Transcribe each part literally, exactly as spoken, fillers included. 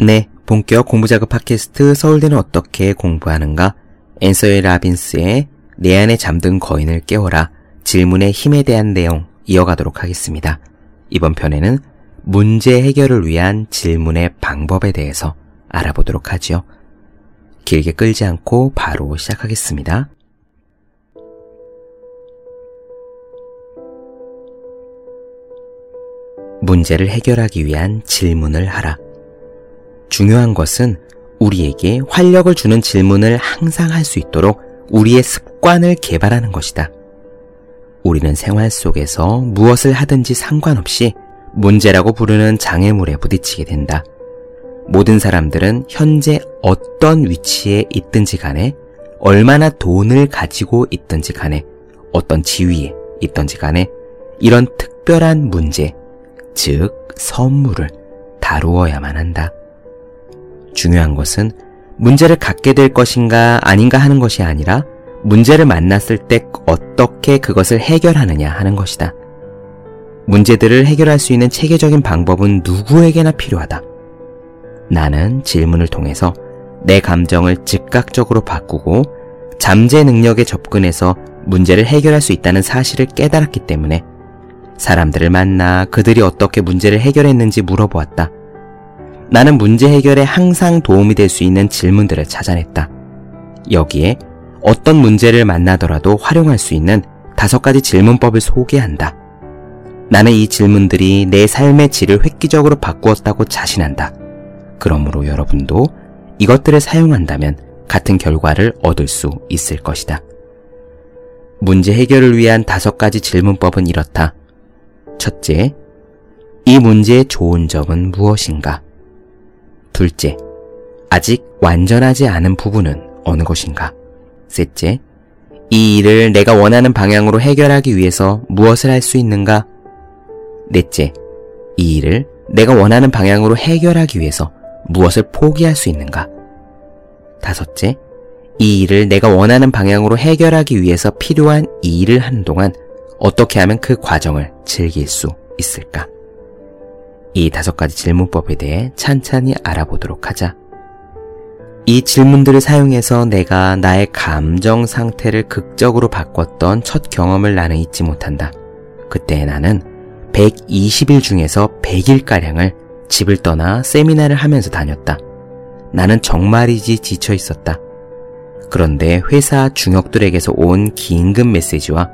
네, 본격 공부작업 팟캐스트 서울대는 어떻게 공부하는가? 앤서웰 라빈스의 내 안에 잠든 거인을 깨워라 질문의 힘에 대한 내용 이어가도록 하겠습니다. 이번 편에는 문제 해결을 위한 질문의 방법에 대해서 알아보도록 하지요. 길게 끌지 않고 바로 시작하겠습니다. 문제를 해결하기 위한 질문을 하라. 중요한 것은 우리에게 활력을 주는 질문을 항상 할 수 있도록 우리의 습관을 개발하는 것이다. 우리는 생활 속에서 무엇을 하든지 상관없이 문제라고 부르는 장애물에 부딪히게 된다. 모든 사람들은 현재 어떤 위치에 있든지 간에, 얼마나 돈을 가지고 있든지 간에, 어떤 지위에 있든지 간에 이런 특별한 문제, 즉 선물을 다루어야만 한다. 중요한 것은 문제를 갖게 될 것인가 아닌가 하는 것이 아니라 문제를 만났을 때 어떻게 그것을 해결하느냐 하는 것이다. 문제들을 해결할 수 있는 체계적인 방법은 누구에게나 필요하다. 나는 질문을 통해서 내 감정을 즉각적으로 바꾸고 잠재 능력에 접근해서 문제를 해결할 수 있다는 사실을 깨달았기 때문에 사람들을 만나 그들이 어떻게 문제를 해결했는지 물어보았다. 나는 문제 해결에 항상 도움이 될 수 있는 질문들을 찾아냈다. 여기에 어떤 문제를 만나더라도 활용할 수 있는 다섯 가지 질문법을 소개한다. 나는 이 질문들이 내 삶의 질을 획기적으로 바꾸었다고 자신한다. 그러므로 여러분도 이것들을 사용한다면 같은 결과를 얻을 수 있을 것이다. 문제 해결을 위한 다섯 가지 질문법은 이렇다. 첫째, 이 문제의 좋은 점은 무엇인가? 둘째, 아직 완전하지 않은 부분은 어느 것인가? 셋째, 이 일을 내가 원하는 방향으로 해결하기 위해서 무엇을 할 수 있는가? 넷째, 이 일을 내가 원하는 방향으로 해결하기 위해서 무엇을 포기할 수 있는가? 다섯째, 이 일을 내가 원하는 방향으로 해결하기 위해서 필요한 이 일을 하는 동안 어떻게 하면 그 과정을 즐길 수 있을까? 이 다섯 가지 질문법에 대해 찬찬히 알아보도록 하자. 이 질문들을 사용해서 내가 나의 감정 상태를 극적으로 바꿨던 첫 경험을 나는 잊지 못한다. 그때 나는 백이십 일 중에서 백 일가량을 집을 떠나 세미나를 하면서 다녔다. 나는 정말이지 지쳐 있었다. 그런데 회사 중역들에게서 온 긴급 메시지와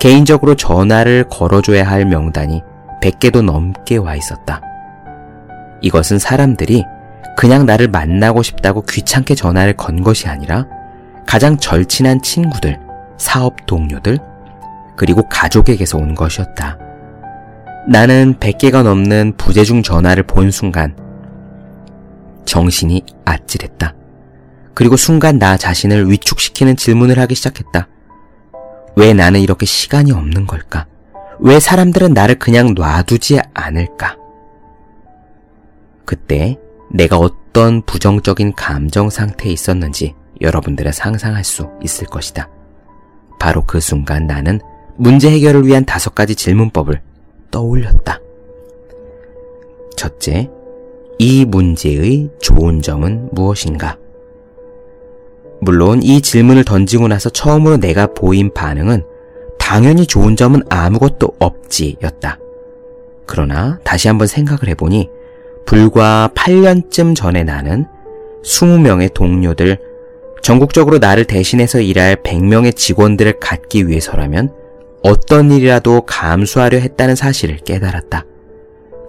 개인적으로 전화를 걸어줘야 할 명단이 백 개도 넘게 와 있었다. 이것은 사람들이 그냥 나를 만나고 싶다고 귀찮게 전화를 건 것이 아니라 가장 절친한 친구들, 사업 동료들, 그리고 가족에게서 온 것이었다. 나는 백 개가 넘는 부재중 전화를 본 순간 정신이 아찔했다. 그리고 순간 나 자신을 위축시키는 질문을 하기 시작했다. 왜 나는 이렇게 시간이 없는 걸까? 왜 사람들은 나를 그냥 놔두지 않을까? 그때 내가 어떤 부정적인 감정 상태에 있었는지 여러분들은 상상할 수 있을 것이다. 바로 그 순간 나는 문제 해결을 위한 다섯 가지 질문법을 떠올렸다. 첫째, 이 문제의 좋은 점은 무엇인가? 물론 이 질문을 던지고 나서 처음으로 내가 보인 반응은 당연히 좋은 점은 아무것도 없지 였다. 그러나 다시 한번 생각을 해보니 불과 팔 년쯤 전에 나는 이십 명의 동료들, 전국적으로 나를 대신해서 일할 백 명의 직원들을 갖기 위해서라면 어떤 일이라도 감수하려 했다는 사실을 깨달았다.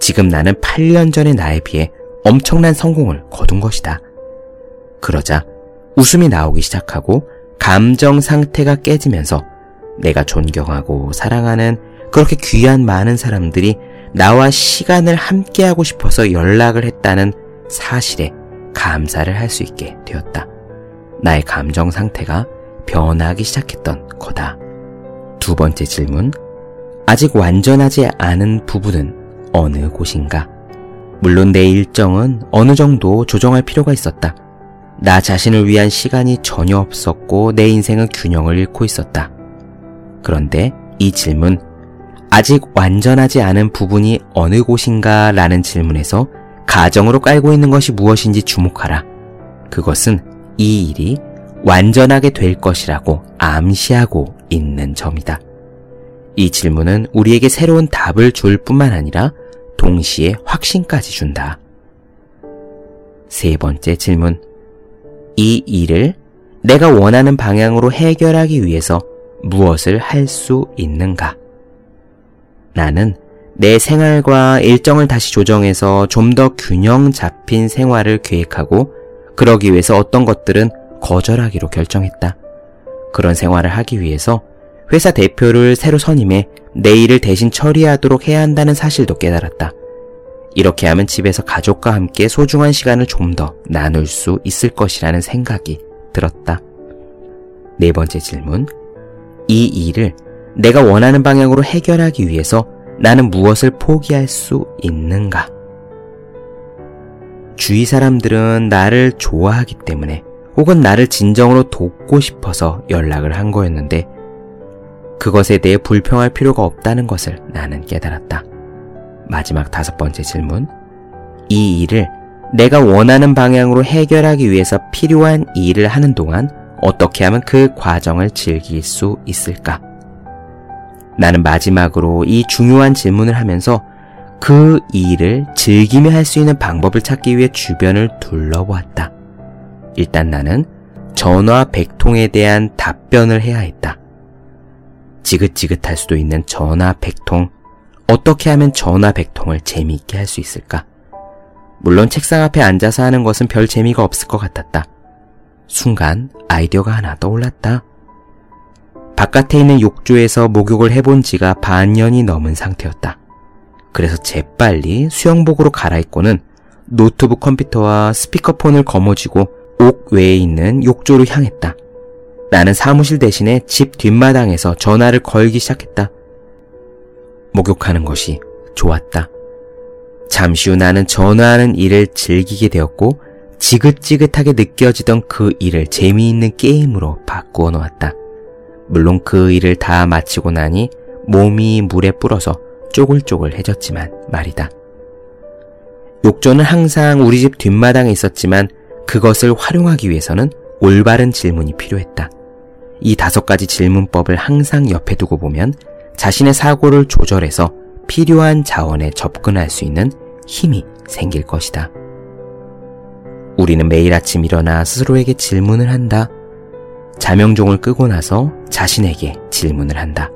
지금 나는 팔 년 전의 나에 비해 엄청난 성공을 거둔 것이다. 그러자 웃음이 나오기 시작하고 감정 상태가 깨지면서 내가 존경하고 사랑하는 그렇게 귀한 많은 사람들이 나와 시간을 함께하고 싶어서 연락을 했다는 사실에 감사를 할 수 있게 되었다. 나의 감정 상태가 변하기 시작했던 거다. 두 번째 질문, 아직 완전하지 않은 부분은 어느 곳인가? 물론 내 일정은 어느 정도 조정할 필요가 있었다. 나 자신을 위한 시간이 전혀 없었고 내 인생은 균형을 잃고 있었다. 그런데 이 질문, 아직 완전하지 않은 부분이 어느 곳인가 라는 질문에서 가정으로 깔고 있는 것이 무엇인지 주목하라. 그것은 이 일이 완전하게 될 것이라고 암시하고 있는 점이다. 이 질문은 우리에게 새로운 답을 줄 뿐만 아니라 동시에 확신까지 준다. 세 번째 질문. 이 일을 내가 원하는 방향으로 해결하기 위해서 무엇을 할 수 있는가? 나는 내 생활과 일정을 다시 조정해서 좀 더 균형 잡힌 생활을 계획하고 그러기 위해서 어떤 것들은 거절하기로 결정했다. 그런 생활을 하기 위해서 회사 대표를 새로 선임해 내 일을 대신 처리하도록 해야 한다는 사실도 깨달았다. 이렇게 하면 집에서 가족과 함께 소중한 시간을 좀 더 나눌 수 있을 것이라는 생각이 들었다. 네 번째 질문. 이 일을 내가 원하는 방향으로 해결하기 위해서 나는 무엇을 포기할 수 있는가? 주위 사람들은 나를 좋아하기 때문에 혹은 나를 진정으로 돕고 싶어서 연락을 한 거였는데 그것에 대해 불평할 필요가 없다는 것을 나는 깨달았다. 마지막 다섯 번째 질문. 이 일을 내가 원하는 방향으로 해결하기 위해서 필요한 일을 하는 동안 어떻게 하면 그 과정을 즐길 수 있을까? 나는 마지막으로 이 중요한 질문을 하면서 그 일을 즐기며 할 수 있는 방법을 찾기 위해 주변을 둘러보았다. 일단 나는 전화 백통에 대한 답변을 해야 했다. 지긋지긋할 수도 있는 전화 백통. 어떻게 하면 전화 백통을 재미있게 할 수 있을까? 물론 책상 앞에 앉아서 하는 것은 별 재미가 없을 것 같았다. 순간 아이디어가 하나 떠올랐다. 바깥에 있는 욕조에서 목욕을 해본 지가 반년이 넘은 상태였다. 그래서 재빨리 수영복으로 갈아입고는 노트북 컴퓨터와 스피커폰을 거머쥐고 옥 외에 있는 욕조로 향했다. 나는 사무실 대신에 집 뒷마당에서 전화를 걸기 시작했다. 목욕하는 것이 좋았다. 잠시 후 나는 전화하는 일을 즐기게 되었고 지긋지긋하게 느껴지던 그 일을 재미있는 게임으로 바꾸어 놓았다. 물론 그 일을 다 마치고 나니 몸이 물에 불어서 쪼글쪼글해졌지만 말이다. 욕조는 항상 우리 집 뒷마당에 있었지만 그것을 활용하기 위해서는 올바른 질문이 필요했다. 이 다섯 가지 질문법을 항상 옆에 두고 보면 자신의 사고를 조절해서 필요한 자원에 접근할 수 있는 힘이 생길 것이다. 우리는 매일 아침 일어나 스스로에게 질문을 한다. 자명종을 끄고 나서 자신에게 질문을 한다.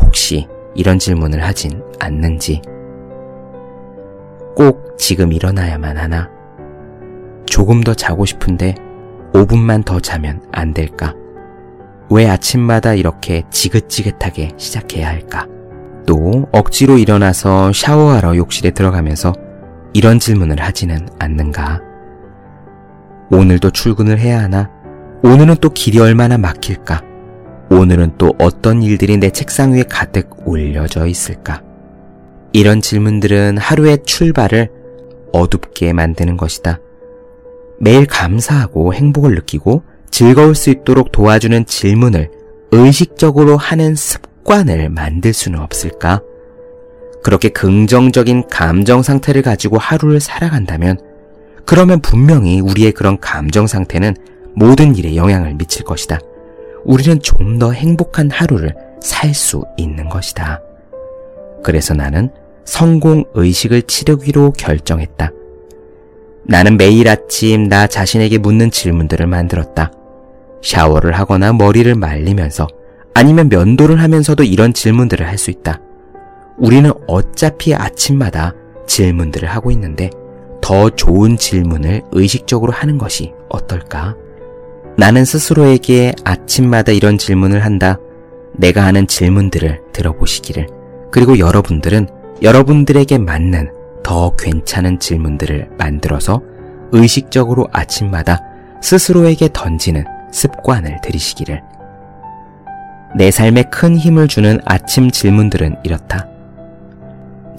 혹시 이런 질문을 하진 않는지. 꼭 지금 일어나야만 하나? 조금 더 자고 싶은데 오 분만 더 자면 안 될까? 왜 아침마다 이렇게 지긋지긋하게 시작해야 할까? 또 억지로 일어나서 샤워하러 욕실에 들어가면서 이런 질문을 하지는 않는가? 오늘도 출근을 해야 하나? 오늘은 또 길이 얼마나 막힐까? 오늘은 또 어떤 일들이 내 책상 위에 가득 올려져 있을까? 이런 질문들은 하루의 출발을 어둡게 만드는 것이다. 매일 감사하고 행복을 느끼고 즐거울 수 있도록 도와주는 질문을 의식적으로 하는 습관을 만들 수는 없을까? 그렇게 긍정적인 감정 상태를 가지고 하루를 살아간다면 그러면 분명히 우리의 그런 감정 상태는 모든 일에 영향을 미칠 것이다. 우리는 좀 더 행복한 하루를 살 수 있는 것이다. 그래서 나는 성공 의식을 치르기로 결정했다. 나는 매일 아침 나 자신에게 묻는 질문들을 만들었다. 샤워를 하거나 머리를 말리면서 아니면 면도를 하면서도 이런 질문들을 할 수 있다. 우리는 어차피 아침마다 질문들을 하고 있는데 더 좋은 질문을 의식적으로 하는 것이 어떨까? 나는 스스로에게 아침마다 이런 질문을 한다. 내가 하는 질문들을 들어보시기를. 그리고 여러분들은 여러분들에게 맞는 더 괜찮은 질문들을 만들어서 의식적으로 아침마다 스스로에게 던지는 습관을 들이시기를. 내 삶에 큰 힘을 주는 아침 질문들은 이렇다.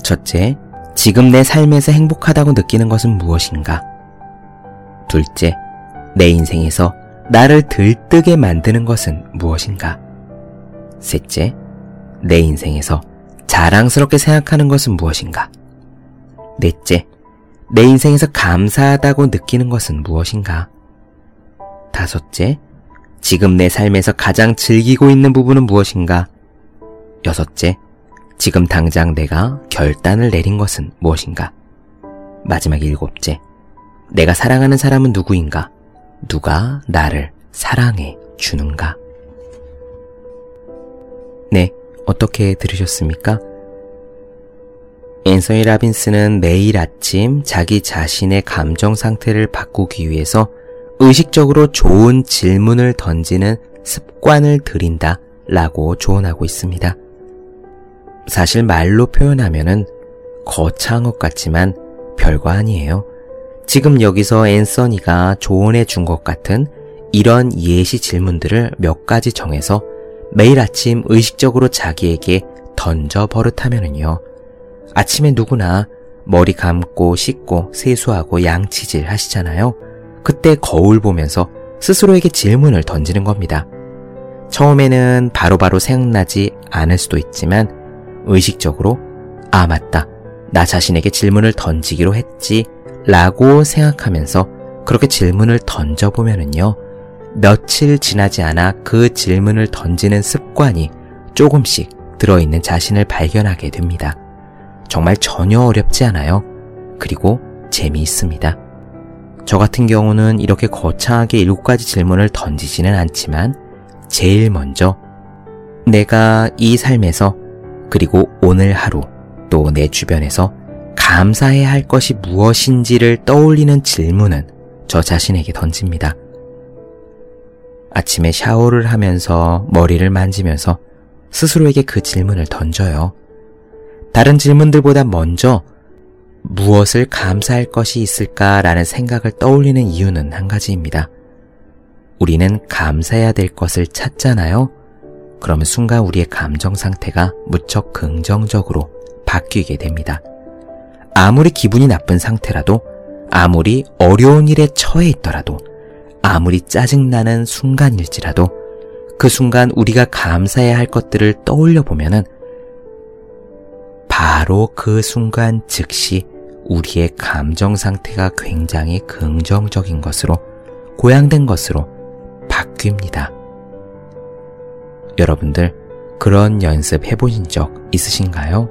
첫째, 지금 내 삶에서 행복하다고 느끼는 것은 무엇인가? 둘째, 내 인생에서 나를 들뜨게 만드는 것은 무엇인가? 셋째, 내 인생에서 자랑스럽게 생각하는 것은 무엇인가? 넷째, 내 인생에서 감사하다고 느끼는 것은 무엇인가? 다섯째, 지금 내 삶에서 가장 즐기고 있는 부분은 무엇인가? 여섯째, 지금 당장 내가 결단을 내린 것은 무엇인가? 마지막 일곱째, 내가 사랑하는 사람은 누구인가? 누가 나를 사랑해 주는가? 네, 어떻게 들으셨습니까? 앤서니 라빈스는 매일 아침 자기 자신의 감정 상태를 바꾸기 위해서 의식적으로 좋은 질문을 던지는 습관을 들인다 라고 조언하고 있습니다. 사실 말로 표현하면은 거창한 것 같지만 별거 아니에요. 지금 여기서 앤서니가 조언해 준 것 같은 이런 예시 질문들을 몇 가지 정해서 매일 아침 의식적으로 자기에게 던져 버릇하면은요, 아침에 누구나 머리 감고 씻고 세수하고 양치질 하시잖아요. 그때 거울 보면서 스스로에게 질문을 던지는 겁니다. 처음에는 바로바로 생각나지 않을 수도 있지만 의식적으로 아 맞다, 나 자신에게 질문을 던지기로 했지 라고 생각하면서 그렇게 질문을 던져보면은요, 며칠 지나지 않아 그 질문을 던지는 습관이 조금씩 들어있는 자신을 발견하게 됩니다. 정말 전혀 어렵지 않아요. 그리고 재미있습니다. 저 같은 경우는 이렇게 거창하게 일곱 가지 질문을 던지지는 않지만 제일 먼저 내가 이 삶에서, 그리고 오늘 하루, 또 내 주변에서 감사해야 할 것이 무엇인지를 떠올리는 질문은 저 자신에게 던집니다. 아침에 샤워를 하면서 머리를 만지면서 스스로에게 그 질문을 던져요. 다른 질문들보다 먼저 무엇을 감사할 것이 있을까라는 생각을 떠올리는 이유는 한 가지입니다. 우리는 감사해야 될 것을 찾잖아요. 그러면 순간 우리의 감정 상태가 무척 긍정적으로 바뀌게 됩니다. 아무리 기분이 나쁜 상태라도, 아무리 어려운 일에 처해 있더라도, 아무리 짜증나는 순간일지라도 그 순간 우리가 감사해야 할 것들을 떠올려 보면은 바로 그 순간 즉시 우리의 감정 상태가 굉장히 긍정적인 것으로, 고양된 것으로 바뀝니다. 여러분들, 그런 연습 해보신 적 있으신가요?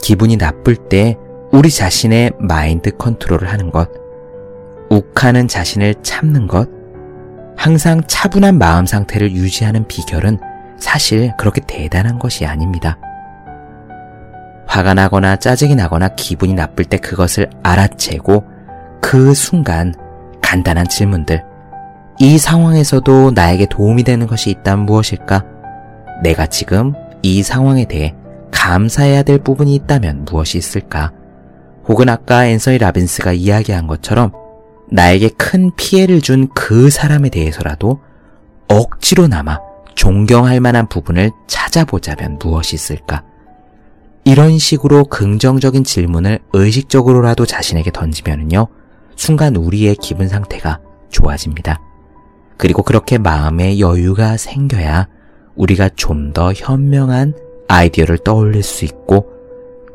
기분이 나쁠 때 우리 자신의 마인드 컨트롤을 하는 것, 욱하는 자신을 참는 것, 항상 차분한 마음 상태를 유지하는 비결은 사실 그렇게 대단한 것이 아닙니다. 화가 나거나 짜증이 나거나 기분이 나쁠 때 그것을 알아채고 그 순간 간단한 질문들, 이 상황에서도 나에게 도움이 되는 것이 있다면 무엇일까? 내가 지금 이 상황에 대해 감사해야 될 부분이 있다면 무엇이 있을까? 혹은 아까 앤서니 라빈스가 이야기한 것처럼 나에게 큰 피해를 준 그 사람에 대해서라도 억지로나마 존경할 만한 부분을 찾아보자면 무엇이 있을까? 이런 식으로 긍정적인 질문을 의식적으로라도 자신에게 던지면은요, 순간 우리의 기분 상태가 좋아집니다. 그리고 그렇게 마음의 여유가 생겨야 우리가 좀 더 현명한 아이디어를 떠올릴 수 있고,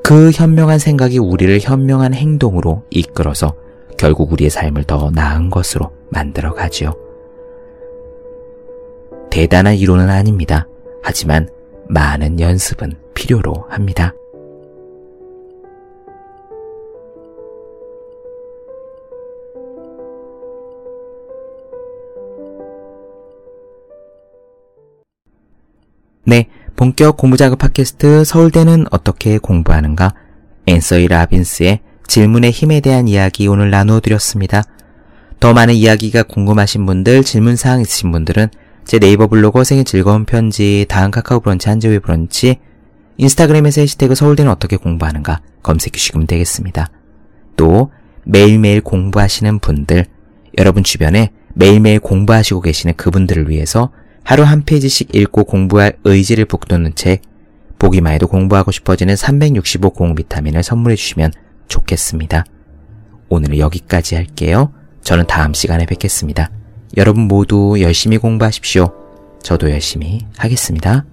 그 현명한 생각이 우리를 현명한 행동으로 이끌어서 결국 우리의 삶을 더 나은 것으로 만들어 가지요. 대단한 이론은 아닙니다. 하지만 많은 연습은 필요로 합니다. 네, 본격 공부작업 팟캐스트 서울대는 어떻게 공부하는가? 앤서니 라빈스의 질문의 힘에 대한 이야기 오늘 나누어 드렸습니다. 더 많은 이야기가 궁금하신 분들, 질문사항 있으신 분들은 제 네이버 블로그 생일 즐거운 편지, 다음 카카오 브런치, 한재우의 브런치, 인스타그램에서 해시태그 서울대는 어떻게 공부하는가 검색해주시면 되겠습니다. 또 매일매일 공부하시는 분들, 여러분 주변에 매일매일 공부하시고 계시는 그분들을 위해서 하루 한 페이지씩 읽고 공부할 의지를 북돋는 책, 보기만 해도 공부하고 싶어지는 삼백육십오 공비타민을 선물해 주시면 좋겠습니다. 오늘은 여기까지 할게요. 저는 다음 시간에 뵙겠습니다. 여러분 모두 열심히 공부하십시오. 저도 열심히 하겠습니다.